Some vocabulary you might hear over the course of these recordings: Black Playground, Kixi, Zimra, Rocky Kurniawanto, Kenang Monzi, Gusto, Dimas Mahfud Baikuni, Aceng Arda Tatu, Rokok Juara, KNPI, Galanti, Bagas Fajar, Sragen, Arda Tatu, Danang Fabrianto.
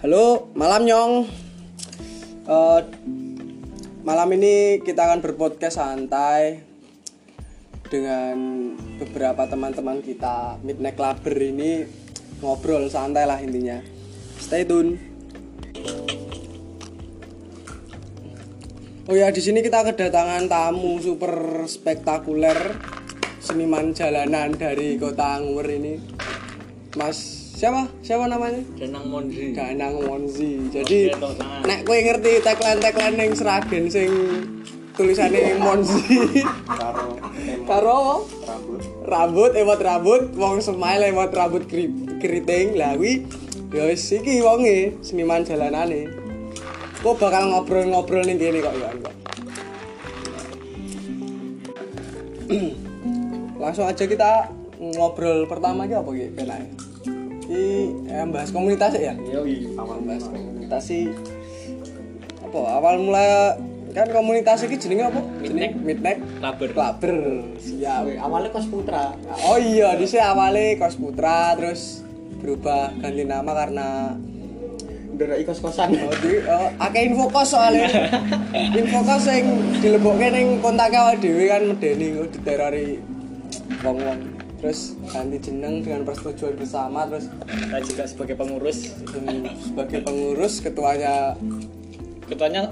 Halo, malam Nyong. Malam ini kita akan berpodcast santai dengan beberapa teman-teman kita Midnight Clubber ini, ngobrol santai lah intinya. Stay tune. Oh ya, di sini kita kedatangan tamu super spektakuler, seniman jalanan dari Kota Angwer ini. Mas Siapa namanya? Kenang Monzi. Jadi nek kowe ngerti tagline ning Sragen sing tulisane Monzi karo rambut wong smile emot rambut keriting. Lah kuwi ya wis iki wonge seniman jalanane. Kok bakal ngobrol-ngobrol ning kene kok ya. Langsung aja kita ngobrol pertama iki apa iki penae? Bahas komunitas ya? Iya, awal bahas komunitas sih. Apa awal mula kan komunitas iki jenenge apa? Midnight Clubber. Siap. Awalnya Kos Putra. Oh iya, dhisik awalnya Kos Putra terus berubah ganti nama karena nderek kos-kosan. Akeh info kos soalnya. Info kos sing dilebokke ning kontak awake dhewe kan medeni kok diterori wong-wong. Terus ganti jeneng dengan persetujuan bersama. Terus saya juga sebagai pengurus ketuanya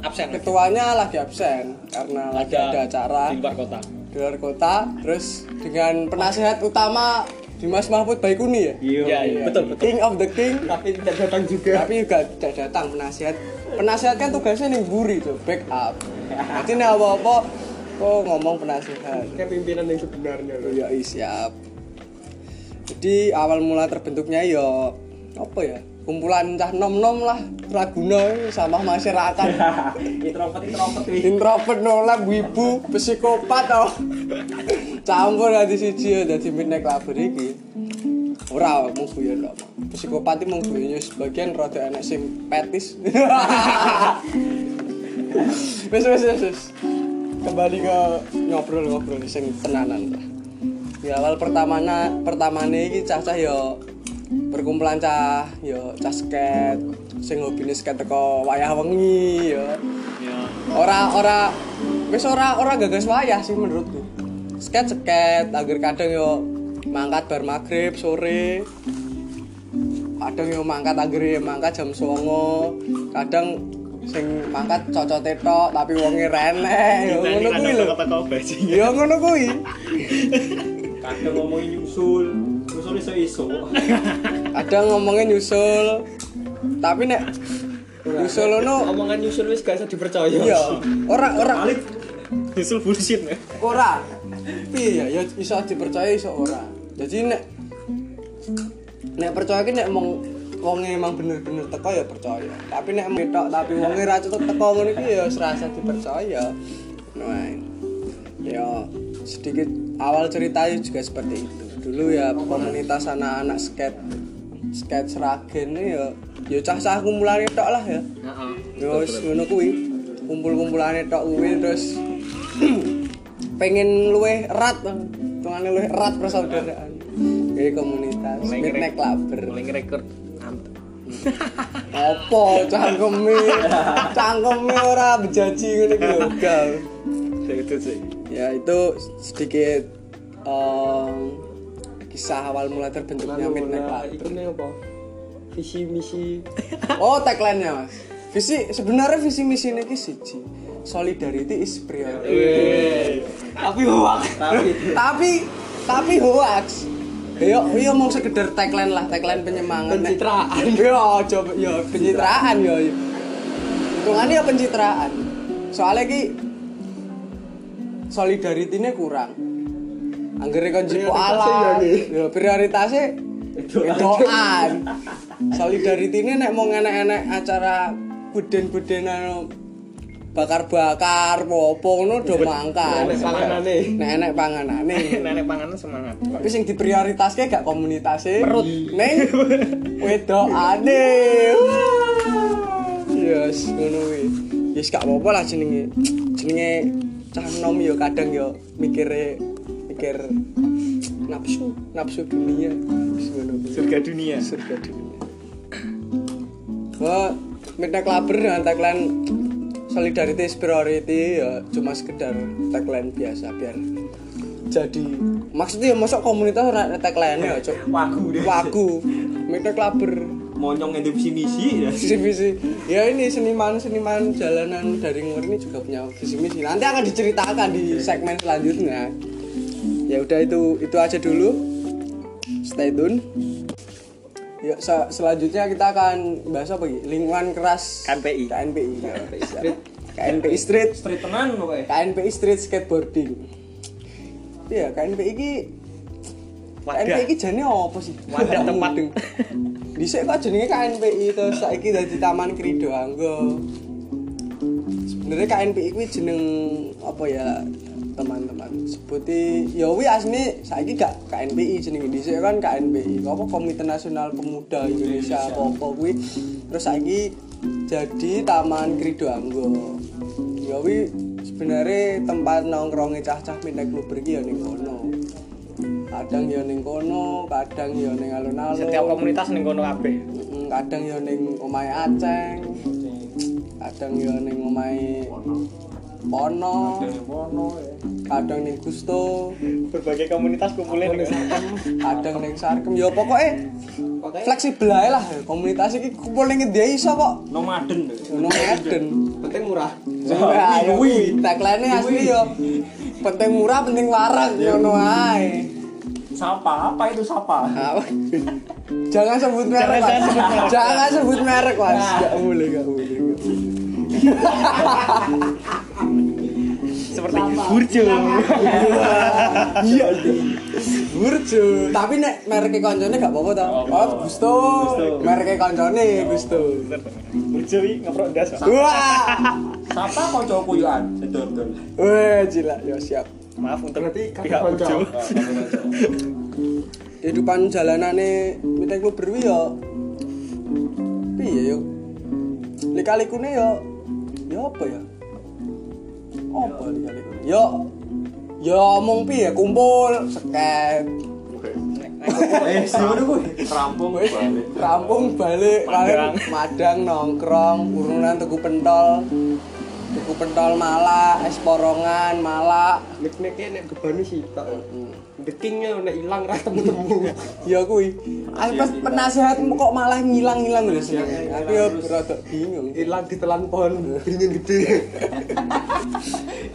absen. Ketuanya lagi absen karena lagi ada acara di luar kota. Terus dengan penasihat utama Dimas Mahfud Baikuni ya? Iya. Betul. King of the king, tapi tidak datang juga. Penasihat kan tugasnya ning buri tuh, backup. Nanti nek apa-apa kok ngomong penasihat. Kayak pimpinan yang sebenarnya loh. Iya, siap. Jadi awal mula terbentuknya yo apa ya, kumpulan cah nom-nom lah Raguna sama masyarakat. Introvert nolak wibu psikopat oh. Campur hati siji dadi Midnight Clubber iki. Ora mung guyon kok. Psikopat iki mung guyone sebagian rada enek sing petis. Wes. Kembali ke ngobrol-ngobrol sing tenanan lah. Di awal pertamane iki cah-cah yo perkumpulan cah sket sing hobine sket teko wayah wengi yo. Ora gagas wayah sih menurutku. Sket akhir kadang yo mangkat bar magrib sore. Kadang yo mangkat jam 09.00. Kadang sing mangkat cocote tok tapi wonge reneh. Yo ngono kuwi lho. Yo ngono kuwi. Kadang ngomongin nyusul esuk. Kadang ngomongin nyusul. Tapi nek nyusul ono omongan nyusul wis gak iso dipercaya. Iya. Ora nyusul bullshit. Ora. Piye ya iso dipercaya iso ora. Jadi nek percaya ki nek wonge emang bener-bener teko ya percaya. Tapi nek metok tapi wonge ra cocok teko ngono ki ya serasa dipercaya. Nah. Ya sedikit awal ceritanya juga seperti itu. Dulu ya komunitas anak-anak skate Sragen ya cah-cah kumpulan tok lah ya. Heeh. Terus ngono kuwi, kumpul-kumpulane tok kuwi terus pengen luwih erat persaudaraan. Jadi komunitas Midnight Clubber paling rekor. Apa cangkeme ora bejaji ngene iki lho, gal. Ya itu sedikit kisah awal mula terbentuknya Midnight Clubber. Itu nih apa? Visi misi. Oh, tagline-nya Mas. Sebenarnya visi misi ini siji. Solidarity is priority. Tapi hoax. Yo mau sekedar tagline penyemangat. Pencitraan. Pencitraan. Hitungannya ya pencitraan. Soalnya ki solidaritinya kurang. Anggere kon jipo alam. Ya prioritasnya doaan. Solidaritine nek mau enek-enek acara buden-budenan bakar-bakar apa ngono do mangkat. Nek enek panganane. Nek panganan semangat. Tapi sing diprioritaske gak komunitase ning wedokane. Yes, ngono kuwi. Yes gak apa-apa lah jenenge cah nom yo kadang yo mikir nafsu dunia. Surga dunia. Wah, minta klaber dengan tagline solidaritas priority ya cuma sekedar tagline biasa biar jadi maksudnya masuk komunitas ora tagline ya cuk. Wagu. Minta klaber monyong itu visi misi. Ya ini seniman jalanan dari Ngur ini juga punya visi misi. Nanti akan diceritakan di segmen selanjutnya. Ya udah itu aja dulu. Stay tune. Ya selanjutnya kita akan bahas apa lagi? Lingkungan keras KNPI. KNPI Street tenan pokoknya. KNPI Street skateboarding. Iya, KNPI iki jane apa sih? Wadah tempat. Dhisik kok jenenge KNPI terus saiki dadi Taman Krido Anggo. Sebenarnya KNPI kuwi jeneng apa ya teman-teman? Sebuti ya kuwi asli saiki gak KNPI jenenge dhisik kan KNPI. Apa Komite Nasional Pemuda Indonesia apa kuwi terus saiki jadi Taman Krido Anggo. Ya kuwi sebenarnya tempat nongkrongnya cah-cah minat klub pergi ya ning kono. Kadang ya ning kono, kadang ya ning alun-alun. Setiap komunitas ning kono kabeh. Kadang ya ning omahe Aceng. Kadang ya ning omahe Pono. Kadang ning Gusto. Berbagai komunitas kumpulin ning Sarkem. Kadang ning Sarkem. Ya pokoknya fleksibel ae lah. Komunitas iki kumpul ning ngendi iso kok. Nomaden. Penting murah. Ya kuwi tagline asli yo. Penting murah, penting warang ngono ae. Sapa? Apa itu sapa? Jangan sebut merek. Jangan sebut merek, Mas. Enggak boleh. Seperti burjo. Iya. Burjo. Tapi nek mereke koncone gak apa-apa ta. Oh, Gusto. Mereke koncone Gusto. Burjo iki ngeprok ndas. Wah. Sapa kancaku yo an. Sedor-dor. Weh, cilak yo siap. Maaf untuk pihak burjo. Kehidupan jalanane mitek lu berwi yo. Piye yo? Lika-likune yo apa ya? Apa lika-liku? Yo omong piye kumpul seket. Wes ngono kuwi. Rampung balik Madang nongkrong, urunan tuku pentol malah, es porongan malah. Nek-neke nek gebane sitok. Dekinge nek ilang ra temu-temu. Ya kuwi. Pas penasehatmu kok malah ngilang-ngilang lho senenge. Aku yo rada bingung. Ilang ditelan pohon beringin gede.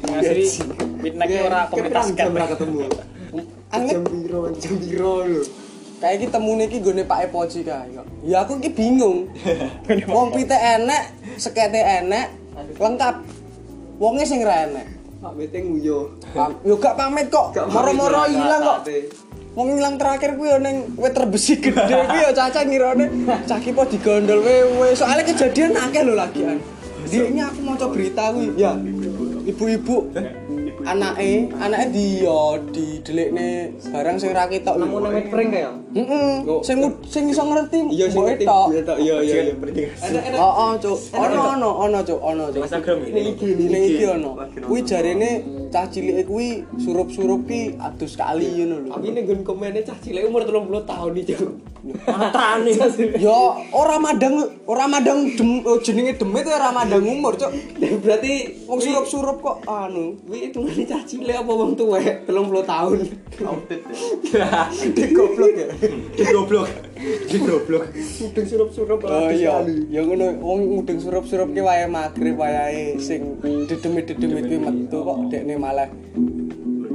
Ngasih midnake ora komunitas kan ora ketemu. Jam biro lho. Kayak iki temune iki nggone Pak Epoci kae kok. Ya aku iki bingung. Wong pite enek, sekete enek. Lengkap. Wonge sing ra enak. Pamite nguyu. Yo gak pamit kok. Moro-moro ilang kok. Wong ilang terakhir kuwi yo ning wit Rebesi Gede kuwi yo Caca ngirone cah ki po digondol wewe. Soale kejadian akeh lho lagian. Dene aku maca berita kuwi ya ibu-ibu anake didelikne barang sing ra ketok lho. Nemu nang pring kaya. Sing iso ngerti mbok tok. Iya. Heeh, Cuk. Ono, Cuk. Instagram iki ono. Kuwi jarene cah cilike kuwi surup-surup ki adus kali ngono lho. Aku ning nggon komene cah cilike umur 30 tahun iki, Cuk. Matane. Yo, ora madang jenenge demit ya ora madang umur, Cuk. Berarti wong surup-surup kok anu. Kuwi hitungane cah cilik apa wong tuwek 30 tahun. Autit. Digoblok. Mudeng surup-surup ora disali. Ya ngono wong mudeng surup-surup ki wayahe magrib wayahe sing dedemit-dedemit kuwi metu kok dekne malah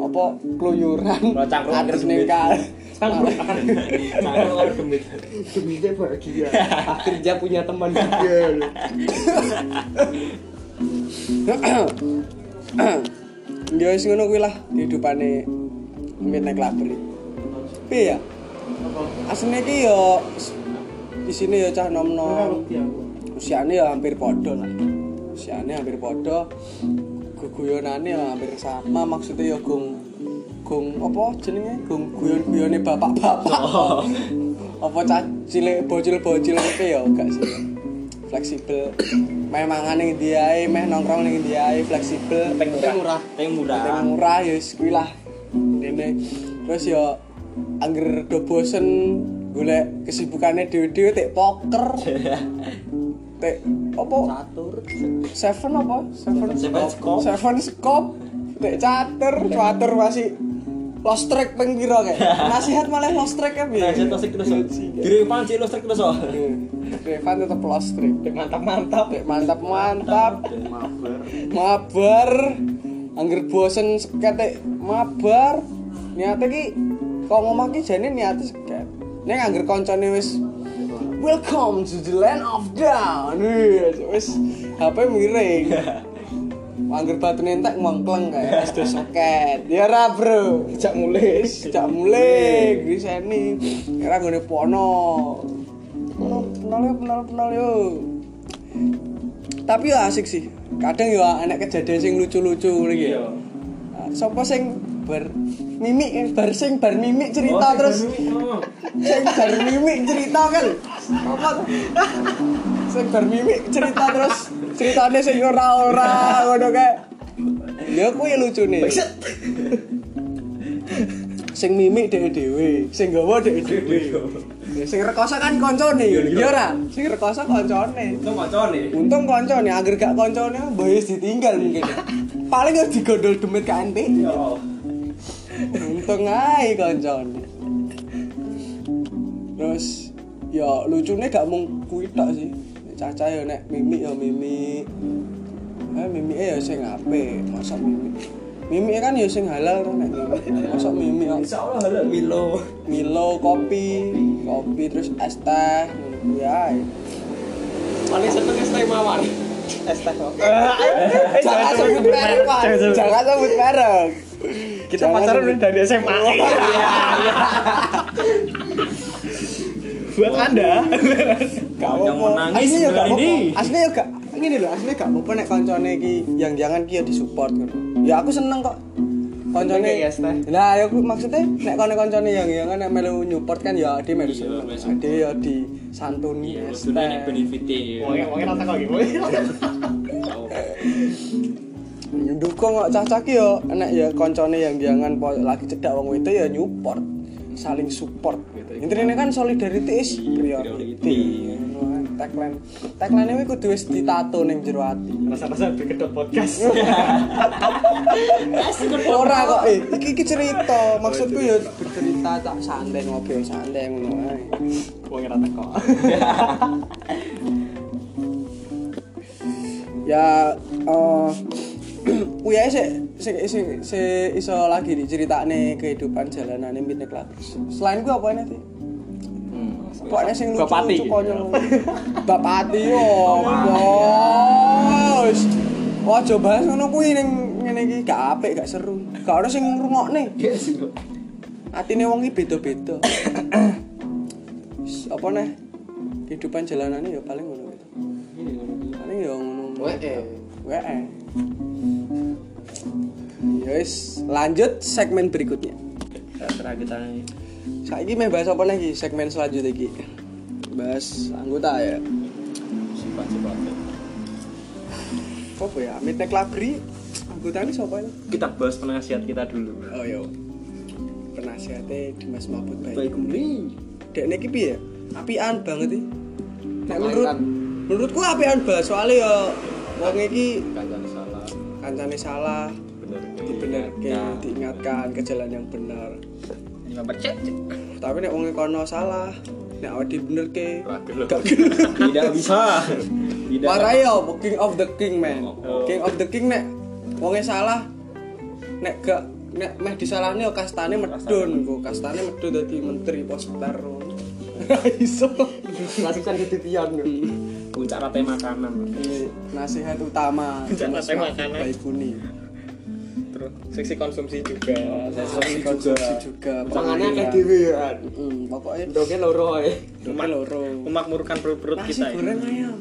apa kluyuran. Atus nengkal. Cangkruk demit. Demite bahagia. Akhirnya punya teman juga. Ya wis ngono kuwi lah kehidupane Midnight Club. Piye ya? Asline iki yo isine yo cah nom-nom. Usiane hampir padha. Guyonane hampir sama, maksudnya yo gong apa jenenge? Gong guyon-guyone bapak-bapak. Apa cah cilik bocil-bocil iki yo gak sih. Fleksibel. Meh mangan ning ndi ae, meh nongkrong ning ndi ae, fleksibel, penting murah ya wis kuwi lah. Dene terus ya angger do bosen golek kesibukane dhewe-dhewe tek poker. apa? Catur. Seven apa? Seven scope. Nek catur, catur masih lost track ping pira kae. Nasihat malah lost track kae. Nasihat toxic terus. Direpan sik lost track terus. Direpan tetep lost track. Mantap. Mabar. Angger bosen seketek mabar. Niate ki kok ngomah ki jane niate seket. Nek angger koncone wis welcome to the land of down. Wis HP miring. Angger batune entek mongkleng kae wis soket. Ya ra, Bro. Jak mulih griseni. Ora gone pono. Penal yo. Tapi ya asik sih. Kadang ya enek kejadian sing lucu-lucu ngono iki. Iya. Sopo sing bar mimik cerita terus. Sing bar mimik cerita kan. Terus ceritane sing ora ngono kae. Ya kuwi lucune. Sing mimik dhewe-dhewe, sing gawa dhewe-dhewe. Sing rekoso kan koncone ya. Ya ora, sing rekoso koncone. Untung koncone, anggere gak koncone mbah wis ditinggal mungkin. Paling yo digondol demit KNPI. Yo. Untung ae koncone. Terus ya lucune gak mung kuwi tok sih. Caca ya nek mimik. Mimike ya sing apik, mosok mimik. Mimike kan ya sing halal to nek. Mosok mimik insyaallah halal Milo, kopi terus es teh. Ya. Paling seneng es teh mawar. Es teh kok. Jangan sebut merek, Pak. Kita pacaran udah dari SMA. Buat Anda. Aslinya gak apa-apa nek kancane iki yang jangan ki ya disupport kan. Ya aku seneng kok kancane. Nah, ya aku maksudnya nek kancane yang nek melu nyupport kan ya ade melu seneng. Ade ya disantuni ya. Dene benefite. Wong-wong rata kok iki. Ndukung kok cah-cah ki ya nek ya kancane yang jangan lagi cedak wong itu ya nyupport. Saling support gitu. Intinya kan solidarity is priority. Tagline ini kudu wis ditato ning jero ati. Rasa-rasa diketok podcast. Ora kok iki cerita. Maksudku ya bercerita tak santai ngobrol santai ngono ae. Wong ora teko. Ya uyae sik iso lagi diceritane kehidupan jalanane minik lagi. Selain ku apa nih? Pokoknya sing lucu-lucu konyol. Bapati yo. Wes. Ojo bahas ngono kuwi ning ngene iki gak apik, gak seru. Gak ono sing ngrungokne. Atine wong iki beda-beda. Wis apa nih? Kehidupan jalanane ya paling ngono gitu. Paling yo ngono. Wae. Yes, lanjut segmen berikutnya. Terakhir. Saiki meh bahas apa lagi segmen selanjutnya iki. Bahas anggota ya. Sifat-sifat. Apa ya? Mitek labri. Anggota ini siapa ya? Kita bahas penasihat kita dulu. Oh iya. Penasihatnya Dimas Mahfud Baikuni. Dekne iki piye? Apian banget iki. Nek menurutku apian bahas soalnya ya wong iki kancane salah. Dibenerke, diingatkan ke jalan yang benar. Ini percet. Tapi nek wong kono salah, nek awake dibenerke, tidak bisa. Warai yo king of the king man. King of the king nek wonge salah, nek gak nek meh disalahne yo kastane medun ku. Kastane medun dadi menteri poster. Iso. Lasisan ketitian. Ucara tema makanan. Nasihat utama. Ucara tema makanan. Baikuni. Seksi konsumsi juga, pangannya kayak diwian. Pokoknya doge loro. Memakmurkan perut kita. Nasi goreng ayam.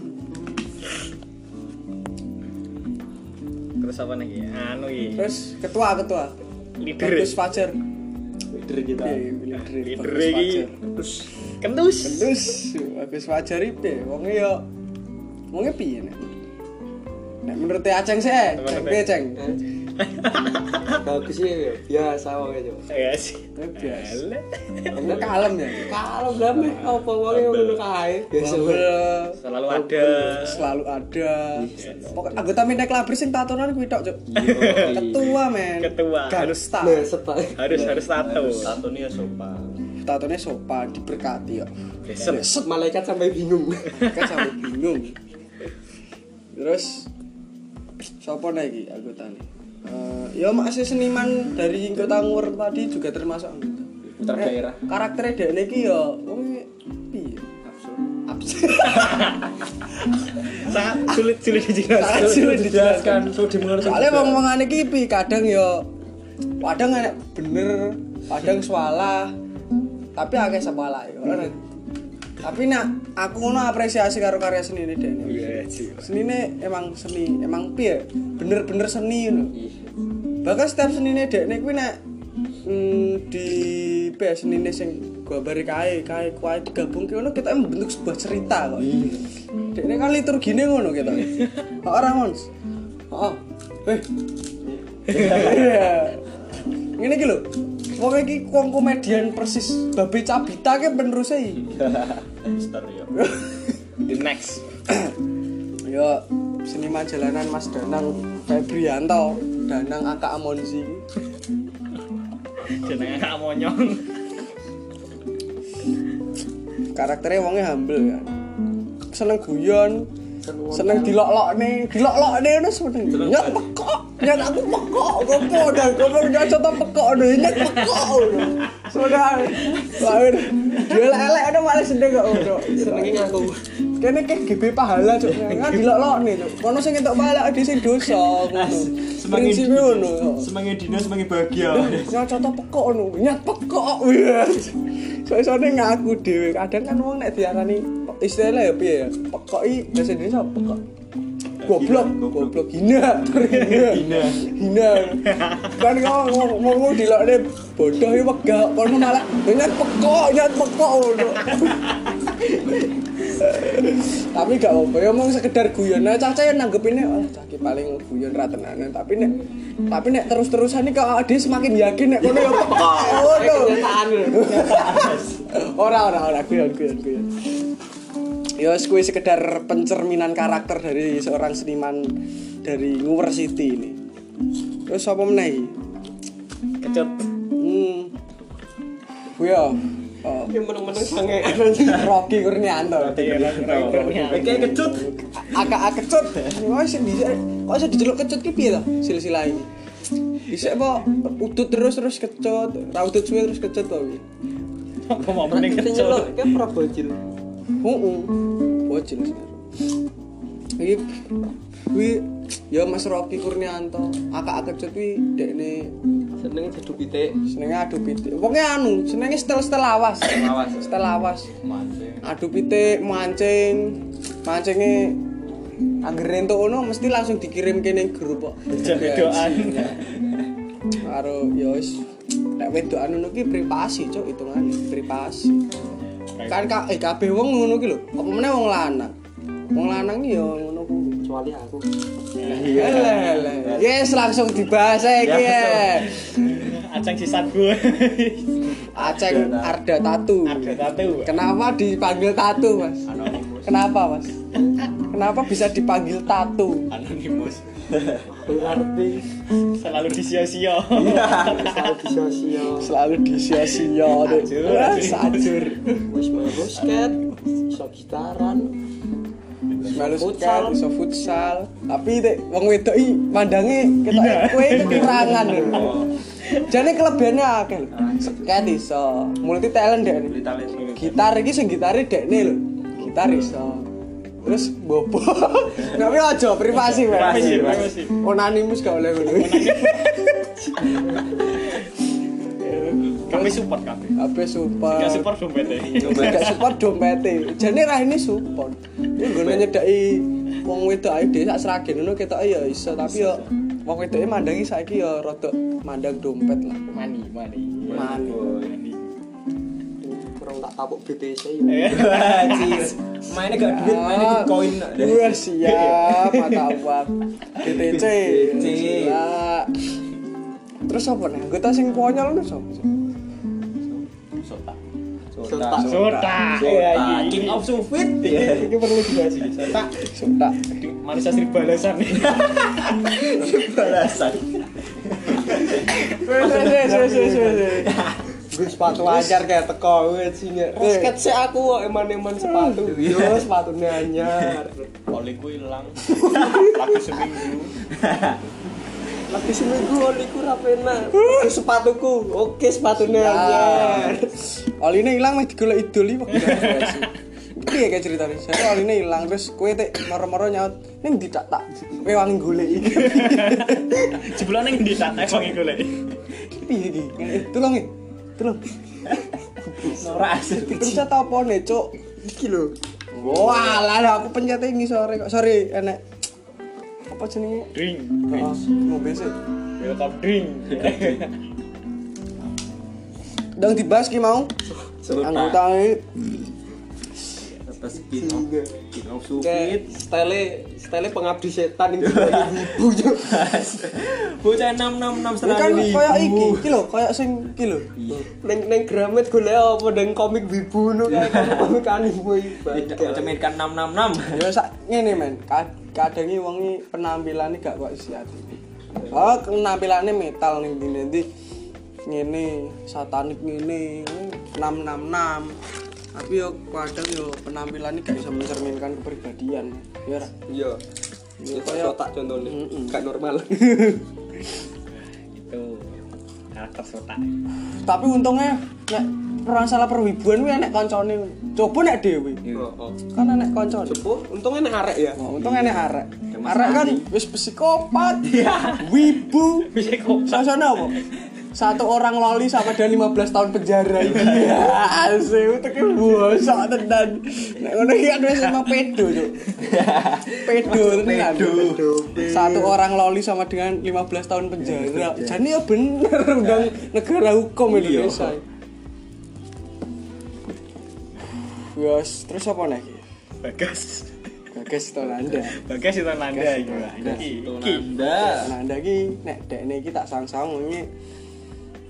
Terus apa lagi? Terus ketua. Bagus Fajar. Leader kita. Leader lagi. Kendus. Bagus Fajar ipe. Wonge piye nek? Menurut Aceng sih. Kalau Kixi ya sama aja. Iya sih. Biasa. Enggak kalem ya. Kalem damai apa wae ngono kae. Biasa. Selalu ada. Pokok anggota Menek Labris sing tatonan kuwi tok, Cuk. Ketua. Harus tato. Tatone sopan. Tatone sopan diberkati yo. Set malaikat sampai bingung. Terus siapa lagi anggotane? Ya masih seniman dari anggota Ngur tadi juga termasuk anggota. Putra daerah. Karaktere dhekne iki ya wong piye? Absurd. Sangat sulit dijelaskan. Sulit dimengerti. Soale wong-wongane iki piye kadang ya kadang enak bener, kadang salah. Tapi akeh salah ya. Tapi nak aku ngono apresiasi karo karya seni ini dene. Iya, Ci. Senine emang seni, emang piye? Bener-bener seni lho. Bahkan setiap senine dekne kuwi nak di PS senine sing gambare kae digabung ki ngono kita membentuk sebuah cerita kok. Dekne kan liturgine ngono ketok. Kok ora ngono? Heeh. Weh. Ngene iki lho. Pokoknya ini kuang komedian persis babi cabita kayak penerusnya ini mister ya the next ya seniman jalanan Mas Danang Fabrianto Danang Aka Monzi Danang Aka Monyong karakternya wongnya humble kan seneng guyon seneng dilok-lok nih itu sebenernya nyat aku pekok gopo gak contoh pekok deh nyat pekok saudara lahir dia elek ada malah sedih gak udah senengin aku kayaknya kayak GB pahala cok kan dilok-lok nih cok kono sing entuk pahala di sing dosa prinsipnya ono semange dina semange bahagia nyat contoh pekok ono nyat pekok soalnya ngaku dhewe kadang kan wong nek diarani istilahnya ya piye ya pekok iki bahasa Indonesia pekok goblok hina kan ngomong dilokne bodoh iki wegah kon malah nyat pekok ngono tapi gak apa ya mung sekedar guyon ae cah-cah nanggepine cah iki paling guyon ra tenanan tapi nek terus-terusan iki kok dhewe semakin yakin nek kono ya pekok ngono ora guyon ya kuwi sekedar pencerminan karakter dari seorang seniman dari Ngur City ini. Terus apa meneh? Kecut. Yo. Ki meneng-meneng sange Rocky Kurniawan. Iki kecut. Akak kecut. Wis dhisik kok iso diceluk kecut ki piye to silsilah iki? Dhisik apa udut terus kecut, ra udut suwe terus kecut to iki. Apa mau meneng kecut? Ki probojil. Bocil sekarang. Wi, ya Mas Rocky Kurniawanto, akak kecut wi dekne senenge adu pitik. Pokoke senenge setel lawas. Adu pitik mancinge anggere entuk ono mesti langsung dikirim kene grup kok. Wedokan. Karo ya wis nek wedokan ngono ki privasi, Cuk, hitungane privasi. Kan kabeh wong ngono ki lho. Apa meneh wong lanang. Wong lanang ki ya ngono ku kecuali aku. Yes, langsung dibahas iki ya. Aceng sisat gue. Aceng Arda Tatu. Kenapa dipanggil Tatu, Mas? Anonimus. Kenapa, Mas? Kenapa bisa dipanggil Tatu? Anonimus. Berarti selalu disia-sia sajur wis main basket iso gitaran iso futsal tapi wong wedok iki pandange ketok kowe kekurangan jane kelebihane akeh lho seket iso multi talent dekne gitar iki sing gitare dekne lho gitar iso terus bopo. Nek ora aja privasi. Onanimus gak oleh ngono. Kami support. Gak support dompete. Jane rahine support. Kuwi nggon nyedhaki wong wedok ae dhewe sak sragen ngono ketoke ya iso tapi yo wong wedoke mandangi saiki ya rada mandang dompet lah. Mani. Kurang tak tapuk BTC. Mainnya gak duit, mainnya bitcoin. Siap, mata uang BTC. Terus apa nih? Anggota sing konyol itu sapa? Sota. King of Sufit. Iki perlu dibahas iki. Sota. Manusia sri balasan. Balasan. Gue sepatu lancar kayak teko gue sini. Resket sih aku eman-eman sepatu. Yo sepatunya anyar. Oli ku hilang. Lagi seminggu oli ku rapena. Ke sepatuku. Oke sepatunya anyar. Oli ne hilang mah digolek idoli waktu. Piye kayak ceritane? Saya oli ne hilang terus kowe tek moro-moro nyaut ning ndi tak. Kowe wangi golek iki. Jebulane ning ndi tak wangi golek. Piye iki? Tolong iki. Terus. Ora asik. Pencet opone, Cuk? Iki lho. Wah, lah aku pencete ngisore kok. Sore enek. Apa jenenge? Drink. Ngombe sik. Welcome drink. Dang dibahas ki mau. Anggotane. Apa spin? Kita supit. Style pengabdi setan iki ibu yo. Bocah 666 setan iki. Kayak iki lho, kayak sing iki lho. Ning Gramet golek apa ning komik wibu ngono kayak komik anime iki. Cemen kan 666. Ya sak ngene men. Kadang iki wong iki penampilane gak kok isi ati. Oh, penampilane metal ning ndi-ndi ngene, satanik ngene, 666. Tapi yo kadang yo penampilan ini gak bisa mencerminkan kepribadian ya ora iya yo kaya tak contone gak normal itu karakter sotak tapi untungnya nek masalah perwibuan kuwi enek kancane coba nek dhewe heeh kan enek kancane coba untungnya nek arek ya untungnya nek arek arek kan wis psikopat wibu psikopat sono apa satu orang loli sama dan 15 tahun penjara iki. Ya, asih utek bosok tenan. Nek ngono iki kan wis emang pedo, Cuk. Pedo tenan. Satu orang loli sama dengan 15 tahun penjara. Jane ya bener undang negara hukum Indonesia. Wes, terus apa nek iki? Bagas Tonanda iki. Tonanda iki nek dekne iki tak sang-sang ngene.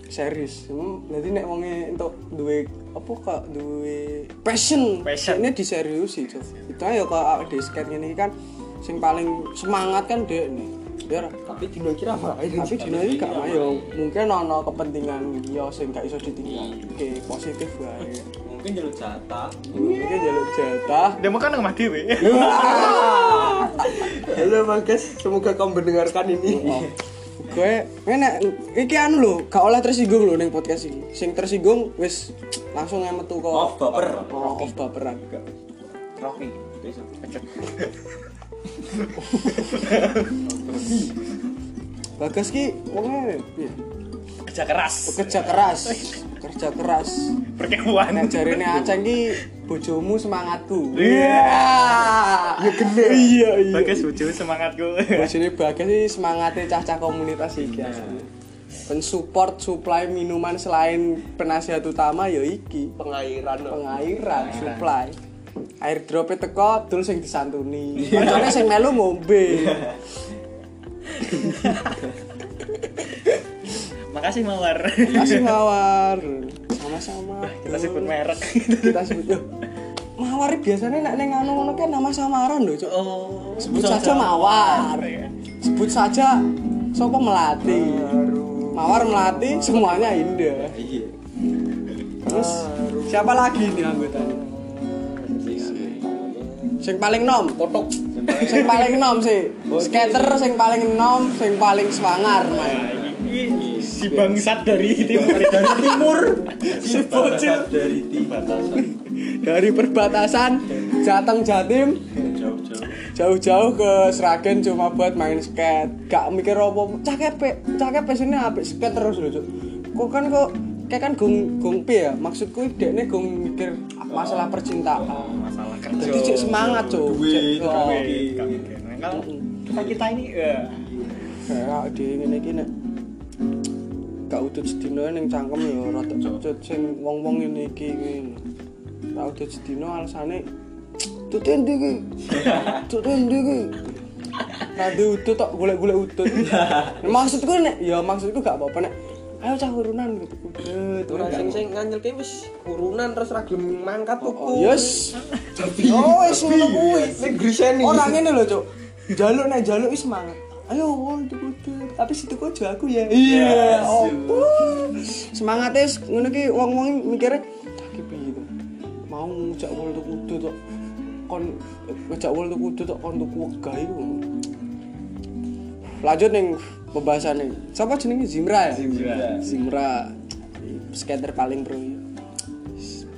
Serius, berarti nek wonge entuk duwe apa kok duwe passion. Ini diseriusi, Cuk. Itu ayo kok disket ngene iki kan sing paling semangat kan Dek nih. Ya, tapi dino iki ra main. Tapi dino iki gak main. Yo mungkin ana kepentingan liya sing gak iso ditinggal. Oke, positif wae. Mungkin njaluk jatah. Demo kan omah dhewe. Halo Bagas, semoga kamu mendengarkan ini. Kowe enak iki anu lho, gak oleh tersinggung lho ning podcast iki. Sing tersinggung wis langsung metu kok. Oh, baper. Oh, baperan. Rocky. Bagas ki wonge piye? Kerja keras. Perkewuan. Nek jarene Aceng ki bojomu semangatku. Ya gede. Iya. Bagas bojomu semangatku. Bojone Bagas iki semangate cah-cah komunitas iki asli. Pensupport suplai minuman selain penasihat utama ya iki, pengairan, suplai. Air drope teko dul sing disantuni. Kancane sing melu ngombe. Makasih mawar. Sama-sama. Kita sebut merek. Mawar biasanya nek ning anu ngono kan nama samaran lho, Cuk. Oh. Sebut saja Mawar. Sebut saja sapa Melati. Mawar Melati semuanya indah. Iya. Terus siapa lagi nih anggotanya? Sing paling nom, potok. Sing paling nom sih. Skater sing paling nom, sing paling semangar. Si bangsat dari timur, si bocil dari perbatasan Jateng Jatim jauh-jauh ke Sragen cuma buat main skate, gak mikir apa, cakep sini apik skate terus lho, Cuk. Kok kan gong ya, maksudku dekne gong mikir masalah percintaan, masalah kerja. Dadi cek semangat, Cuk. Kita ini kayak di ngene iki nek gak udut sedina ning cangkem ya ora tecut sing wong-wong ngene iki kuwi. Ora udut sedina alasane tutun iki. nanti utuh tok golek-golek utuh. Maksudku nek ya maksudku gak apa-apa nek ayo cah urunan gitu. Ora sing nganyelke wis urunan terus ra gelem mangkat tuku. Yes. Oh wis ngono kuwi sing griseni. Ora ngene lho, Cuk. Jaluk nek jaluk wis semangat. Ayo wong tuku tuku. Tapi situ kok aja aku ya. Iya. Semangate ngono ki wong-wong mikire iki piye to. Mau ngejak wong tuku tuku kon ngejak wong tuku tuku kon tuku gawe ngono. Lanjut ning pembahasan ini. Siapa jenengnya Zimra ya? Zimra. Skater paling pro.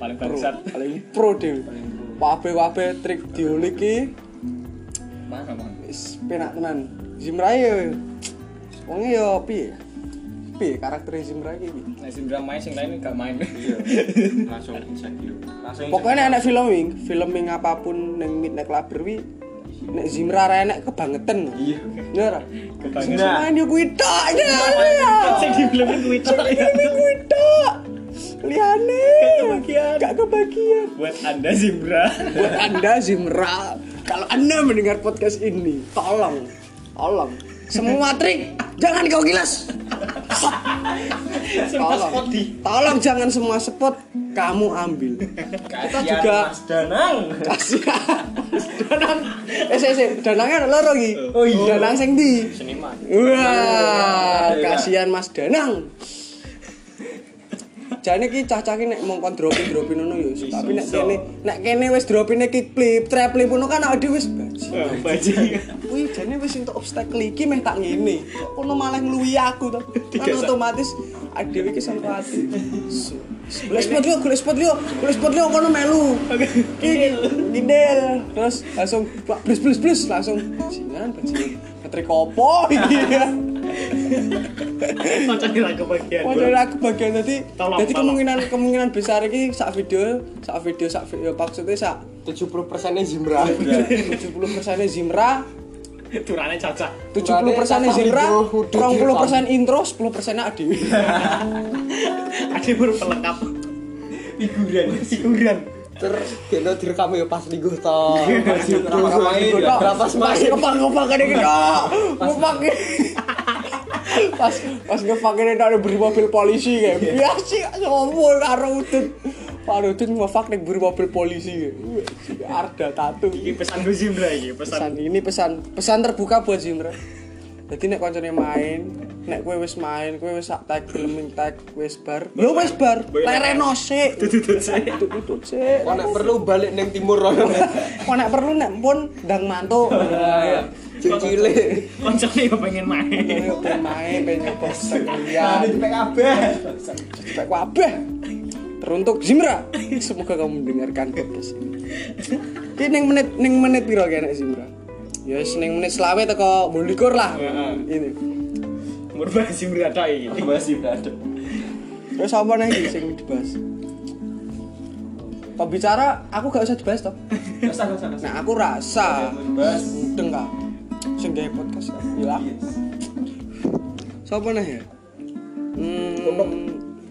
Paling bangsat. Paling pro dhewe. Wabe-wabe trik diulik iki. Mana-mana. Wis penak tenan. Zimra ya. Wong e ya piye? Piye karakter Zimra iki? Nek Zimra main sing lain gak main. Iya. Langsung insecure. Pokoke nek ana filming apapun ning Midnight Clubber wi nek Zimra ra enak kebangetan. Iya. Ya ora. Kebangetan. Main yo kuwi tok. Sing di film kuwi tok. Kuwi tok. Liane. Kebagian. Gak kebagian. Buat Anda Zimra. Buat Anda Zimra. Kalau Anda mendengar podcast ini, tolong. Tolong. Semua trik jangan kau gilas. Semua spot di. Tolong jangan semua spot kamu ambil. Kita juga Mas Danang. Kasihan. Danang. Danangnya loro iki. Oh iya, Danang sing ndi? Seniman. Wah, kasihan Mas Danang. Jane iki cah-cah iki nek mongkon dropin-dropin ngono ya. Tapi nek kene wis dropine kickflip, treplip ngono kan awake dhewe wis bajing. Kuwi jane wis entuk obstacle iki meh tak ngene. Ono malah ngluwi aku to. Kan otomatis awake dhewe iki sempat. Blespot yo kono melu. Didel. Terus langsung blus langsung bajingan. Ketrik opo iki ya. Macam ni lah kebagian jadi kemungkinan besar ini sak video maksudnya sak 70% Zimra. 70% Zimra. Turane caca. 70% Zimra. 20% intro, 10% Adi. Adi baru pelengkap. Figuran. Terus kena direkam ya pas di Gusto. Pas main ngopang kadek kok. Ngopang. Pas ngefaknya ada beri mobil polisi kayak biasa ngomong karo utut ngefak nek beri mobil polisi kayak Arda Tatu. Iki pesan gue Zimra iki, pesan terbuka buat Zimra. Jadi nek koncone main, nek kowe wis main, kowe wis sak tag filming tag wis bar. Lereno sik. Tutut sik. Kok nek perlu balik ning timur rono. Kok nek perlu nek pun ndang mantuk. Cile. Koncone yo pengen main bosen ya. Cepet kabeh. Teruntuk Zimra. Semoga kamu mendengarkan podcast ini. Ki ning menit piro ki nek Zimra? Ya ning menit selawe teko 12 lah. Heeh. Ini. Umur masih berada iki. Terus apa nek iki sing dibahas? Pembicara aku gak usah dibahas toh. Gak usah. Nah, aku rasa dibahas mudeng ka. Sing gawe podcast kan ilang. Sopo neh ya?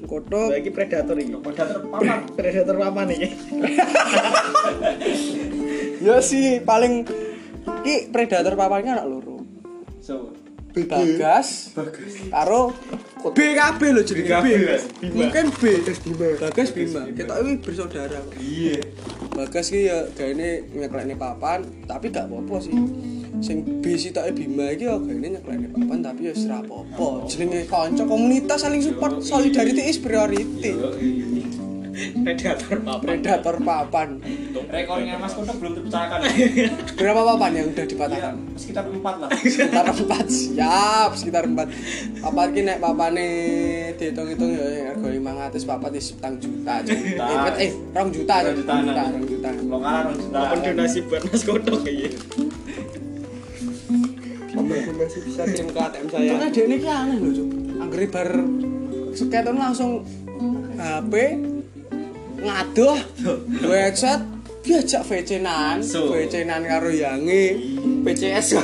Kotok. Lah iki predator iki. Predator papan iki. Ya sih paling iki predator papannya anak loro. So, Bagas. Karo BKB lho jenenge B. Mungkin B terus Bagas Bima. Ketok iki bersaudara. Iya. Bagas iki ya gaene nyeklekne papan, tapi gak apa-apa sih. Sing B sitoke Bima iki yo gaene nyeklekne papan tapi yo wis ra apa-apa. Jenenge kanca komunitas saling support, solidarity is priority. Predator papan. Rekornya Mas Kono belum terpecahkan. Berapa papan yang udah dipatahkan? Ya, sekitar 4 lah. Siap, sekitar 4. Papan iki nek papane diitung-itung ya harga 500 papan wis juta. Eh, 2 juta. 2 juta. Lokalan 2 juta. Donasi buat Mas Kono iki. Masih bisa kirim ke ATM saya. Karena dene iki aneh lho, Cuk. Anggere bar seketon langsung HP ngaduh, website diajak vecenan karo yange, PCS.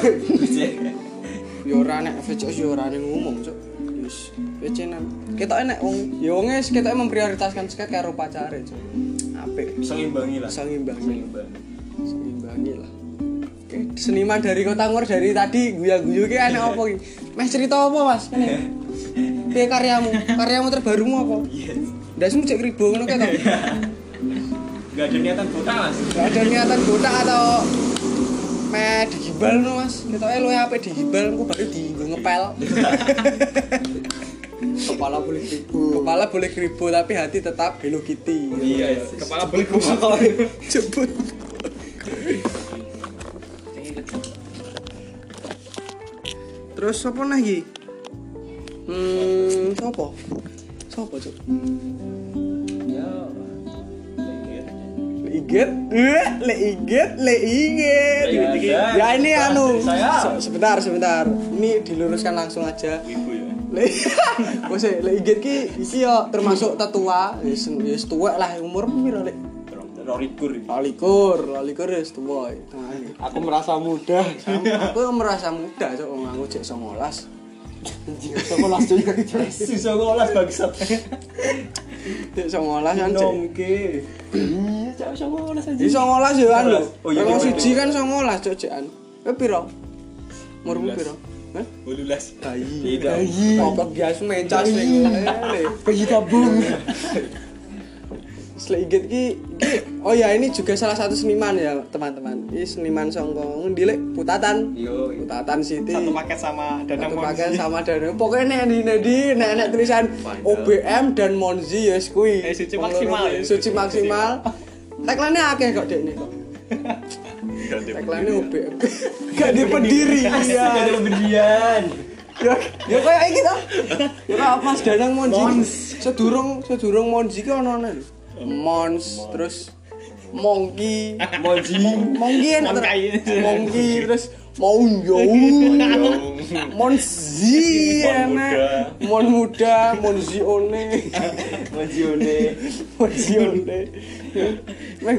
Yo ora nek VCS yo ora ning umum, Cuk. Wis vecenan. Ketoke nek wong yo wis ketoke memprioritaskan skate karo pacare, Cuk. Apik, bisa ngimbangi lah. Oke, seniman dari Kota Ngor dari tadi guyu-guyu ki ana apa iki? Mas cerita apa, Mas? Ngene. Piye karyamu? Karyamu terbarumu apa? Yes. Ndasmu cek ribo ngono kae to. Enggak ada niatan botak, Mas. Enggak ada niatan botak atau meh digibal no, Mas. Ngetoke luwe apik digibal engko baru dienggo ngepel. Kepala boleh kribo tapi hati tetap Hello Kitty. Iya, yes. Kepala boleh kribo. Jebut. Terus apa lagi? Sopo cuk? Ya. Leiget. Ya ini anu. Sebentar. Ini diluruskan langsung aja. Wes leiget iki yo termasuk tetua. Wis tuwek lah umur piro lek? 24 wis tuwa. Aku merasa muda. Cok, aku jek 19. Anjir, 19 yo iki jelas. 19 bangsat. Jek 19 kan jek. Iya, jek 19 aja. 19 yo kan lho. Wong siji kan 19 cok jekan. Kowe piro? Umurmu piro? 18. Bayi. Pokok gas mencas ning ngene. Bayi tabung. Slegit iki oh ya ini juga salah satu seniman ya, teman-teman. Ini seniman songkong ndilek Putatan. Yo, Putatan City. Satu paket sama Danang Monzi. Pokoknya nek tulisan OBM dan Monzi ya kuwi. Suci maksimal. Tagline-nya akeh kok dekne kok. Tagline-nya OBM. Gak di pendiri ya. Gak pendirian. Ya kayak iki to. Ya Mas Danang Monzi. Sedurung Monzi ki ono nang. Mons, terus Mongi, terus Monzi, Mon muda, Monzione. Nek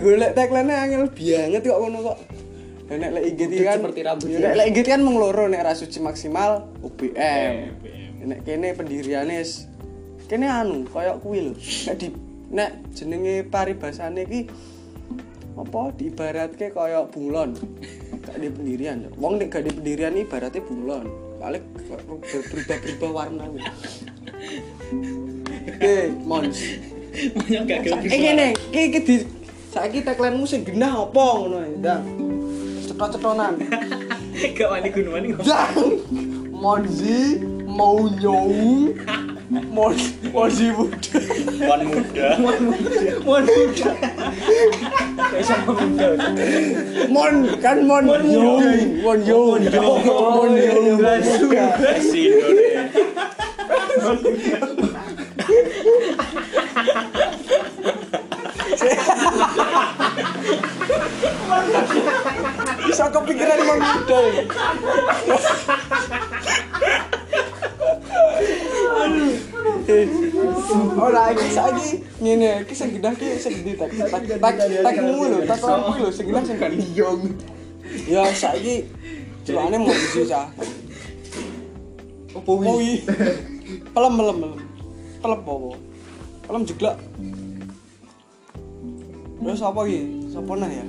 golek tagline angel banget kok ngono kok. Nek IG kan mung loro nek ra suci maksimal UBM. Nek kene pendiriane kene anu koyo kuwi lho. Nek di nek jenenge paribasane iki apa diibaratke kaya bunglon. Gak ada pendirian. Wong nek gak ada pendirian ibarate bunglon. Kale berubah-ubah warna. Eh, Mons. Monyok gak gelem. Ngene, iki saiki tagline-mu sing genah apa ngono ya, Ndang. Cetot-cetonan. Gak wani gunane kok. Monzi mau nyong. Mon muda. Bisa kepikiran mon muda. Ora iki saiki ngene iki sing genah iki sing ditek tak mulu sing genah sing kaliyong. Ya saiki jane mau susah. Opo kuwi? Pelem apa? Pelem jeglak. Terus apa iki? Sopo nang ya?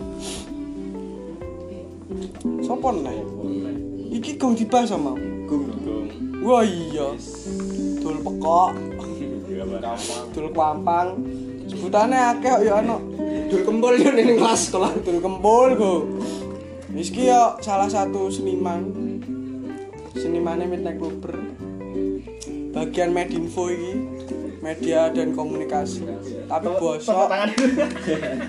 Iki gong dibahas sama gong. Wah iya. Dul pekok. Dul kampang. Sebutane akeh kok ya ana. Dul kempul yo ning kelas sekolah dul kempul go. Wis ki yo salah satu seniman. Senimane Midnight Clubber. Bagian Medinfo iki, media dan komunikasi. Tapi bosok.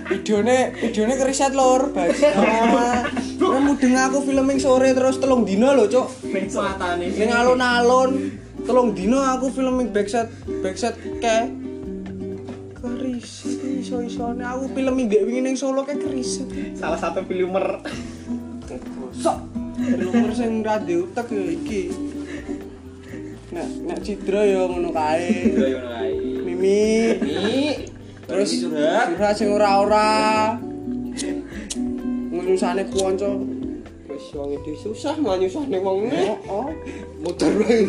Videone keriset lur, baca. Nek mudeng aku filming sore terus 3 dina lho, Cuk. Ning swatane. Ning alun-alun 3 dina aku filming backset ke keriset iso-isone. Aku filming ndek wingi ning Solo ke keriset. Salah satu filmer. Sok. Filmer sing ra diutek ya iki. Nek Cidra ya ngono kae. Mimi. Terus Cidra sing ora-ora. Nyusane konco wis wong iki susah nyusahne wong iki heeh modar wae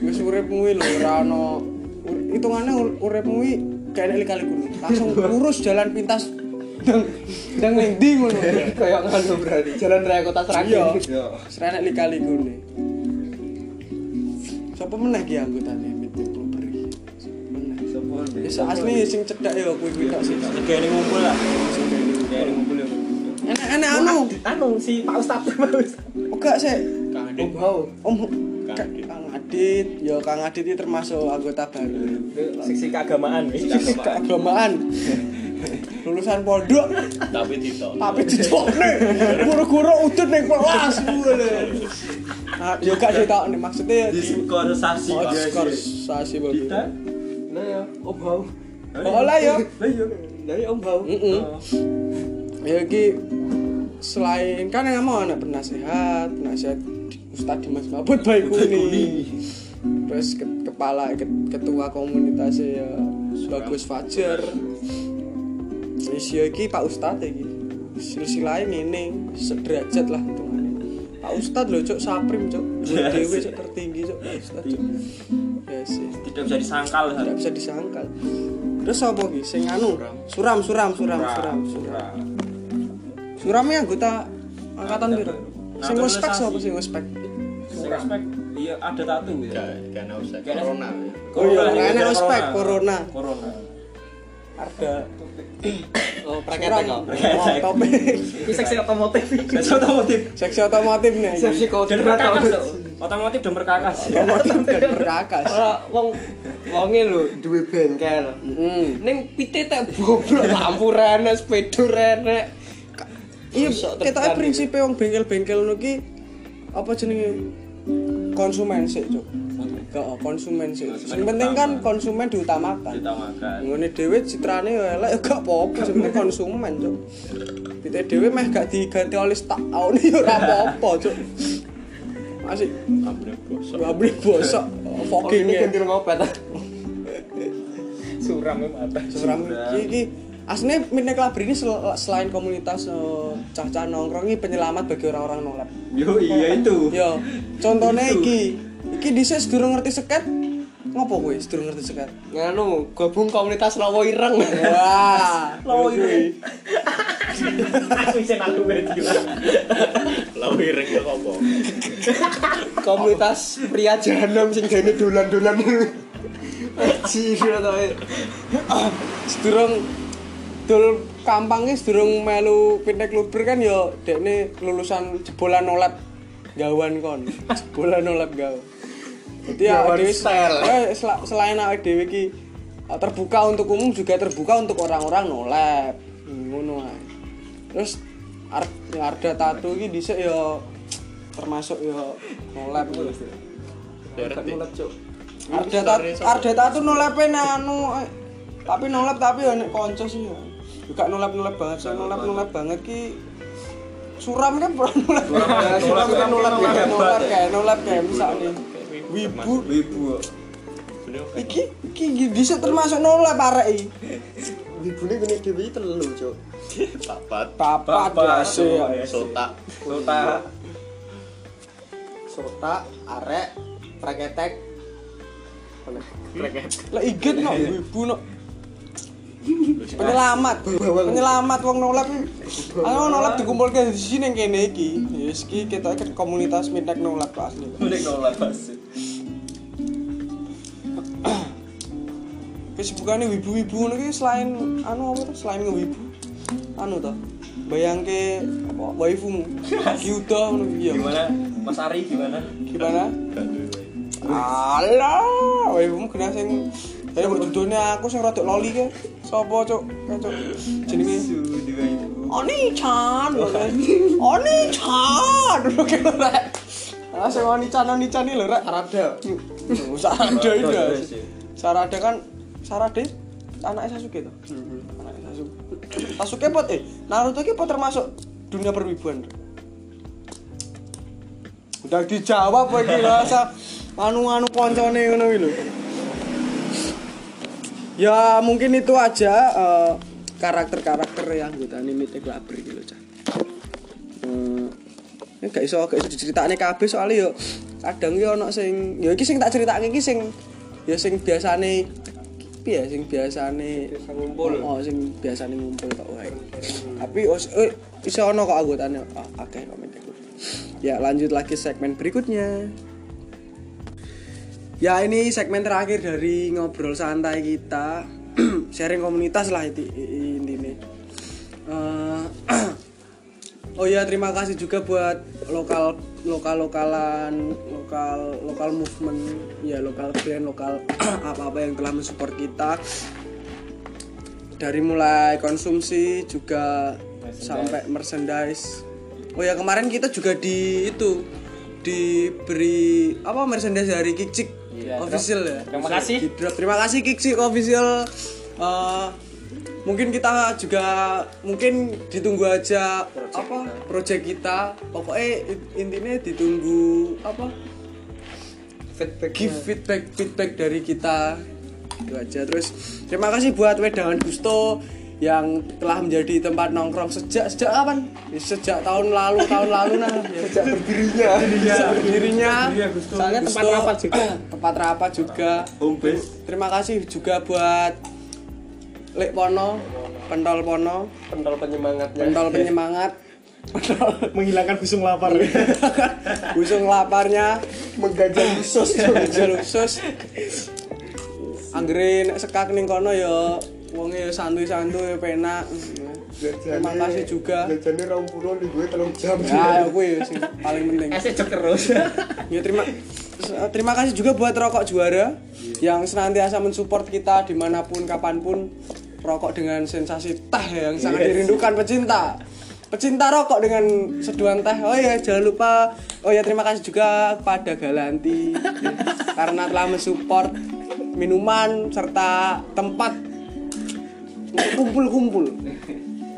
wis uripmu lho ora ono hitungane uripmu iki kene kali kuwi langsung lurus jalan pintas Nang ngendi ngono kaya ngono berarti jalan raya kota Sragen. Iya. Srenek lika-likune. Sapa meneh ki anggotane Meeting Club iki? Meneh sapa? Wis asli sing cedak ya kuwi tok sing ngene ngumpul lah. Sing ngene ngumpul ya. Enak-enak anu si Pak Ustaz. Enggak sih. Kang Adit. Om Kang Adit, ya Kang Adit iki termasuk anggota baru. Sisi keagamaan. Sisi keagamaan. Lulusan pondok tapi ditokne guru-guru udut ning kelas lho. Ah yo gak ditokne maksudnya diskorsasi kok. Diskorsasi bagus. Nah ya, Om Bau. Ola yo. Dari Om Bau. Heeh. Ya iki selain kan yang mau anak penasehat, penasehat Ustaz Dimas Mahfud Baikuni. Terus kepala ketua komunitas ya Bagas Fajar. Isya iki Pak Ustad iki. Silsilahe ngene, sederajat lah hitungane. Pak Ustad lho cuk saprim cuk. Dewe cuk tertinggi cuk Pak Ustad. Ya sih, tidak bisa disangkal. Tidak bisa disangkal. Terus sapa iki sing anu? Suram. Surame anggota angkatan piro? Sing ospek sapa sing ospek? Ospek. Iya, ada tatu ya. Gak ospek corona. Oh iya, ana ospek corona. Arda oh praktek kok. Topik. Iki seksi otomotif. Seksi otomotif nih. Seksi kode otomotif dan perkakas. Wonge lho duwe bengkel. Ning pite tek bobrok lampu rene, sepeda rene. Iya, ketoke prinsipe wong bengkel-bengkel ngono ki apa jenenge konsumen sik, Cuk. Konsumen sih. Yang penting kan konsumen diutamakan. Ngene dhewe citrane elek gak apa-apa, sing penting konsumen, Cuk. Pite dhewe meh gak diganti oleh takone ya ora apa-apa, Cuk. Masih ambrek bosok fokinge ganti obat. Suram mata. Suram iki asline Minek Labrini selain komunitas cah-cah nongkrong iki penyelamat bagi orang-orang nolep. Yo iya itu. Yo contone iki iki dhisik sedurung ngerti seket. Ngopo kowe sedurung ngerti seket? Nganu, gabung komunitas Lawo Ireng. Wah, Lawo Ireng. Aku isen aku radio. Lawo Ireng kok opo? Komunitas pria jahanam sing jane dolan-dolan. Ciro to. Sedurung dul kampange sedurung melu Pinek Luber kan ya dekne lulusan jebolan olep gawan kon. Jebolan olep gawan. Jadi awake dhewe selain awake dhewe iki terbuka untuk umum juga terbuka untuk orang-orang nolep. Ngono ae. Terus Arda Tatu iki dhisik ya termasuk ya nolep lho. Nolep cuk. Arda Tatu nolepe anu tapi nolep tapi ya nek kanca sih. Juga nolep-nolep banget, nolep-nolep banget ki suram kan pernah nolep kayak misalnya wibu iki bisa termasuk nolep parah ini wibune gini dewi telu cok papat sota arek preketek lah iget no wibu no penyelamat wong nolep ayo nolep dikumpulkan di sini yang kene iki yes iki kita ikut komunitas Minek Nolep asli kesibukan ini wibu-wibu ini selain anu apa tuh selain ngewibu anu tuh bayang ke apa waifumu Giuda gimana Mas Ari gimana alah waifumu kena sing tapi judulnya aku sing rodok loli ke sapa cuk jenenge Oni Chan oke lho ah sing Oni Chan lho rek Sarada kan Sarada anake Sasuke to anake Sasuke pot Naruto ki pot termasuk dunia perwibuan udah dijawab kowe iki rasa anu-anu koncone ngono iki lho. Ya mungkin itu aja karakter-karakter yang anggotane Mitek Labir iki lho, Cah. Nek gak iso diceritakne kabeh soalnya yo kadang yo ana sing yo iki sing tak critakne iki sing ya sing biasane piye sing biasane ngumpul. Oh, sing biasane ngumpul tok wae. Tapi iso ana kok anggotane akeh kok men. Ya, lanjut lagi segmen berikutnya. Ya, ini segmen terakhir dari ngobrol santai kita. Sharing komunitas lah intine. Oh ya, terima kasih juga buat lokal movement, ya lokal brand, lokal apa-apa yang telah mensupport kita. Dari mulai konsumsi juga merchandise. Sampai merchandise. Oh ya, kemarin kita juga diberi apa merchandise dari Kixi official ya. Terima kasih. Terima kasih Kixi official. Mungkin kita juga ditunggu aja project kita. Pokoknya intinya ditunggu feedback dari kita. Itu aja. Terus terima kasih buat Wedangan Gusto yang telah menjadi tempat nongkrong sejak kapan? Sejak tahun lalu nah. Sejak berdirinya. Soalnya Gusto, tempat rapat juga. Terima kasih juga buat Lek Pono, Pentol Pono, Pentol penyemangatnya. Pentol penyemangat. Pentol menghilangkan busung lapar. Busung laparnya menggajal usus, Anggere nek sekak ning kono ya wonge santuy-santuy penak. Terima kasih juga. Jane ra umpulo ning duwe 3 jam. Ya kuwi sing paling penting. Asik terus. Ya terima kasih juga buat Rokok Juara yang senantiasa mensupport kita dimanapun kapanpun. Rokok dengan sensasi teh yang sangat dirindukan pecinta rokok dengan seduhan teh. Oh ya, jangan lupa. Oh ya, terima kasih juga pada Galanti karena telah mensupport minuman serta tempat kumpul-kumpul.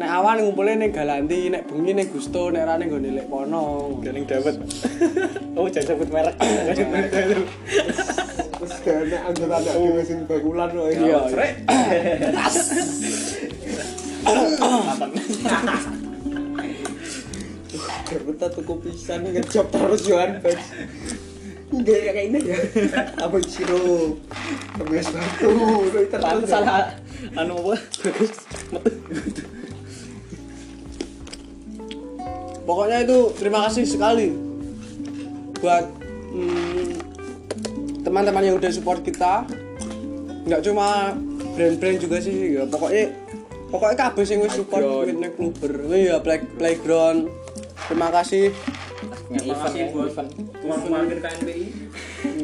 Nek awan ngumpulin nih Galanti, nek bengi nih Gusto, nek rane gue nilai Pono. Galing dapet. Oh, jangan sebut merek. Terus karena anggota ada mesin bakulan loh. Iya. Kereta tuku pisan ngejop terus Johan. Enggak kayak ini ya. Apa siro? Bagas batu. Itu salah. Anu apa? Bagas metu. Pokoknya itu terima kasih sekali buat teman-teman yang udah support kita. Enggak cuma brand-brand juga sih ya. Pokoknya kabeh sing wis support Winnek Kluber. Ya Black Playground. Terima kasih. Terima kasih buat mampir KNPI.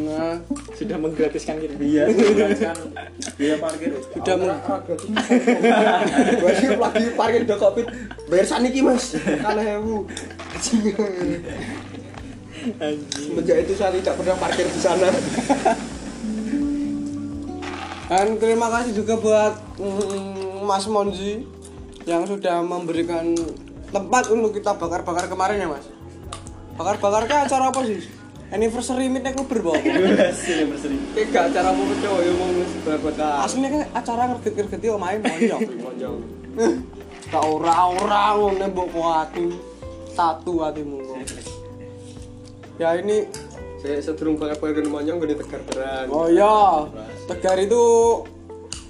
Nah, sudah menggratiskan kita. Iya, dia parkir. Sudah menggratiskan. Wajib lagi parkir do Covid. Bayar saniki, Mas. 10.000. Anjing. Sejak itu saya tidak pernah parkir di sana. Dan terima kasih juga buat Mas Monzi yang sudah memberikan tempat untuk kita bakar-bakar kemarin ya, Mas. Bakar-bakar ke acara apa sih? Anniversary Midnight Clubber bawa. Anniversary. Kayak acara apa coba ya mau ngisi bakar-bakar. Aslinya kan acara ngerget-ngergeti omahe monjong. Ka ora ngono mbok kuatu. Tatu atimu. Ya ini saya sedurung bakar-bakar monjong gede tegar beran. Oh iya. Tegar itu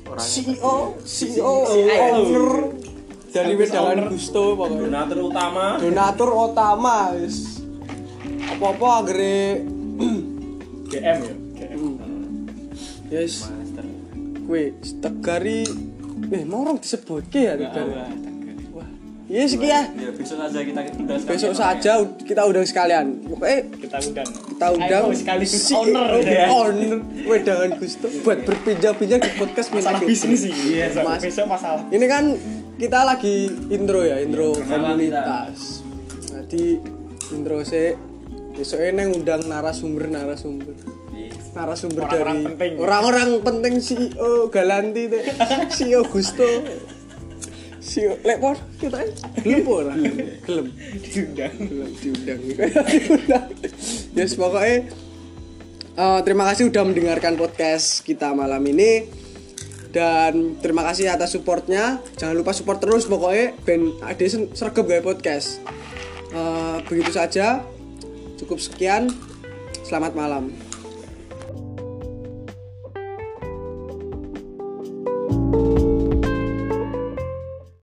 orangnya CEO owner dari Wedangan Gusto pokoknya. Donatur utama wis. Apa-apa agere GM ya. Yes. Kuwi Tegari mau orang disebutke ya Tegari. Wah. Yes iki ya. Ya besok saja kita undang sekalian. Pokoknya kita undang sekali owner Wedangan Gusto buat berpinjam-pinjam di podcast masalah bisnis sih. Iya, besok masalah. Ini kan kita lagi intro komunitas. Jadi intro sih besok ini ngundang narasumber. Yes. Narasumber orang-orang dari penting. Orang-orang penting CEO Galanti, CEO Gusto, CEO Lepor kita gelem ora? Gelem. Diundang. Ya yes, pokoknya terima kasih udah mendengarkan podcast kita malam ini dan terima kasih atas supportnya. Jangan lupa support terus pokoknya ben ade sregep gawe podcast. Begitu saja. Cukup sekian. Selamat malam.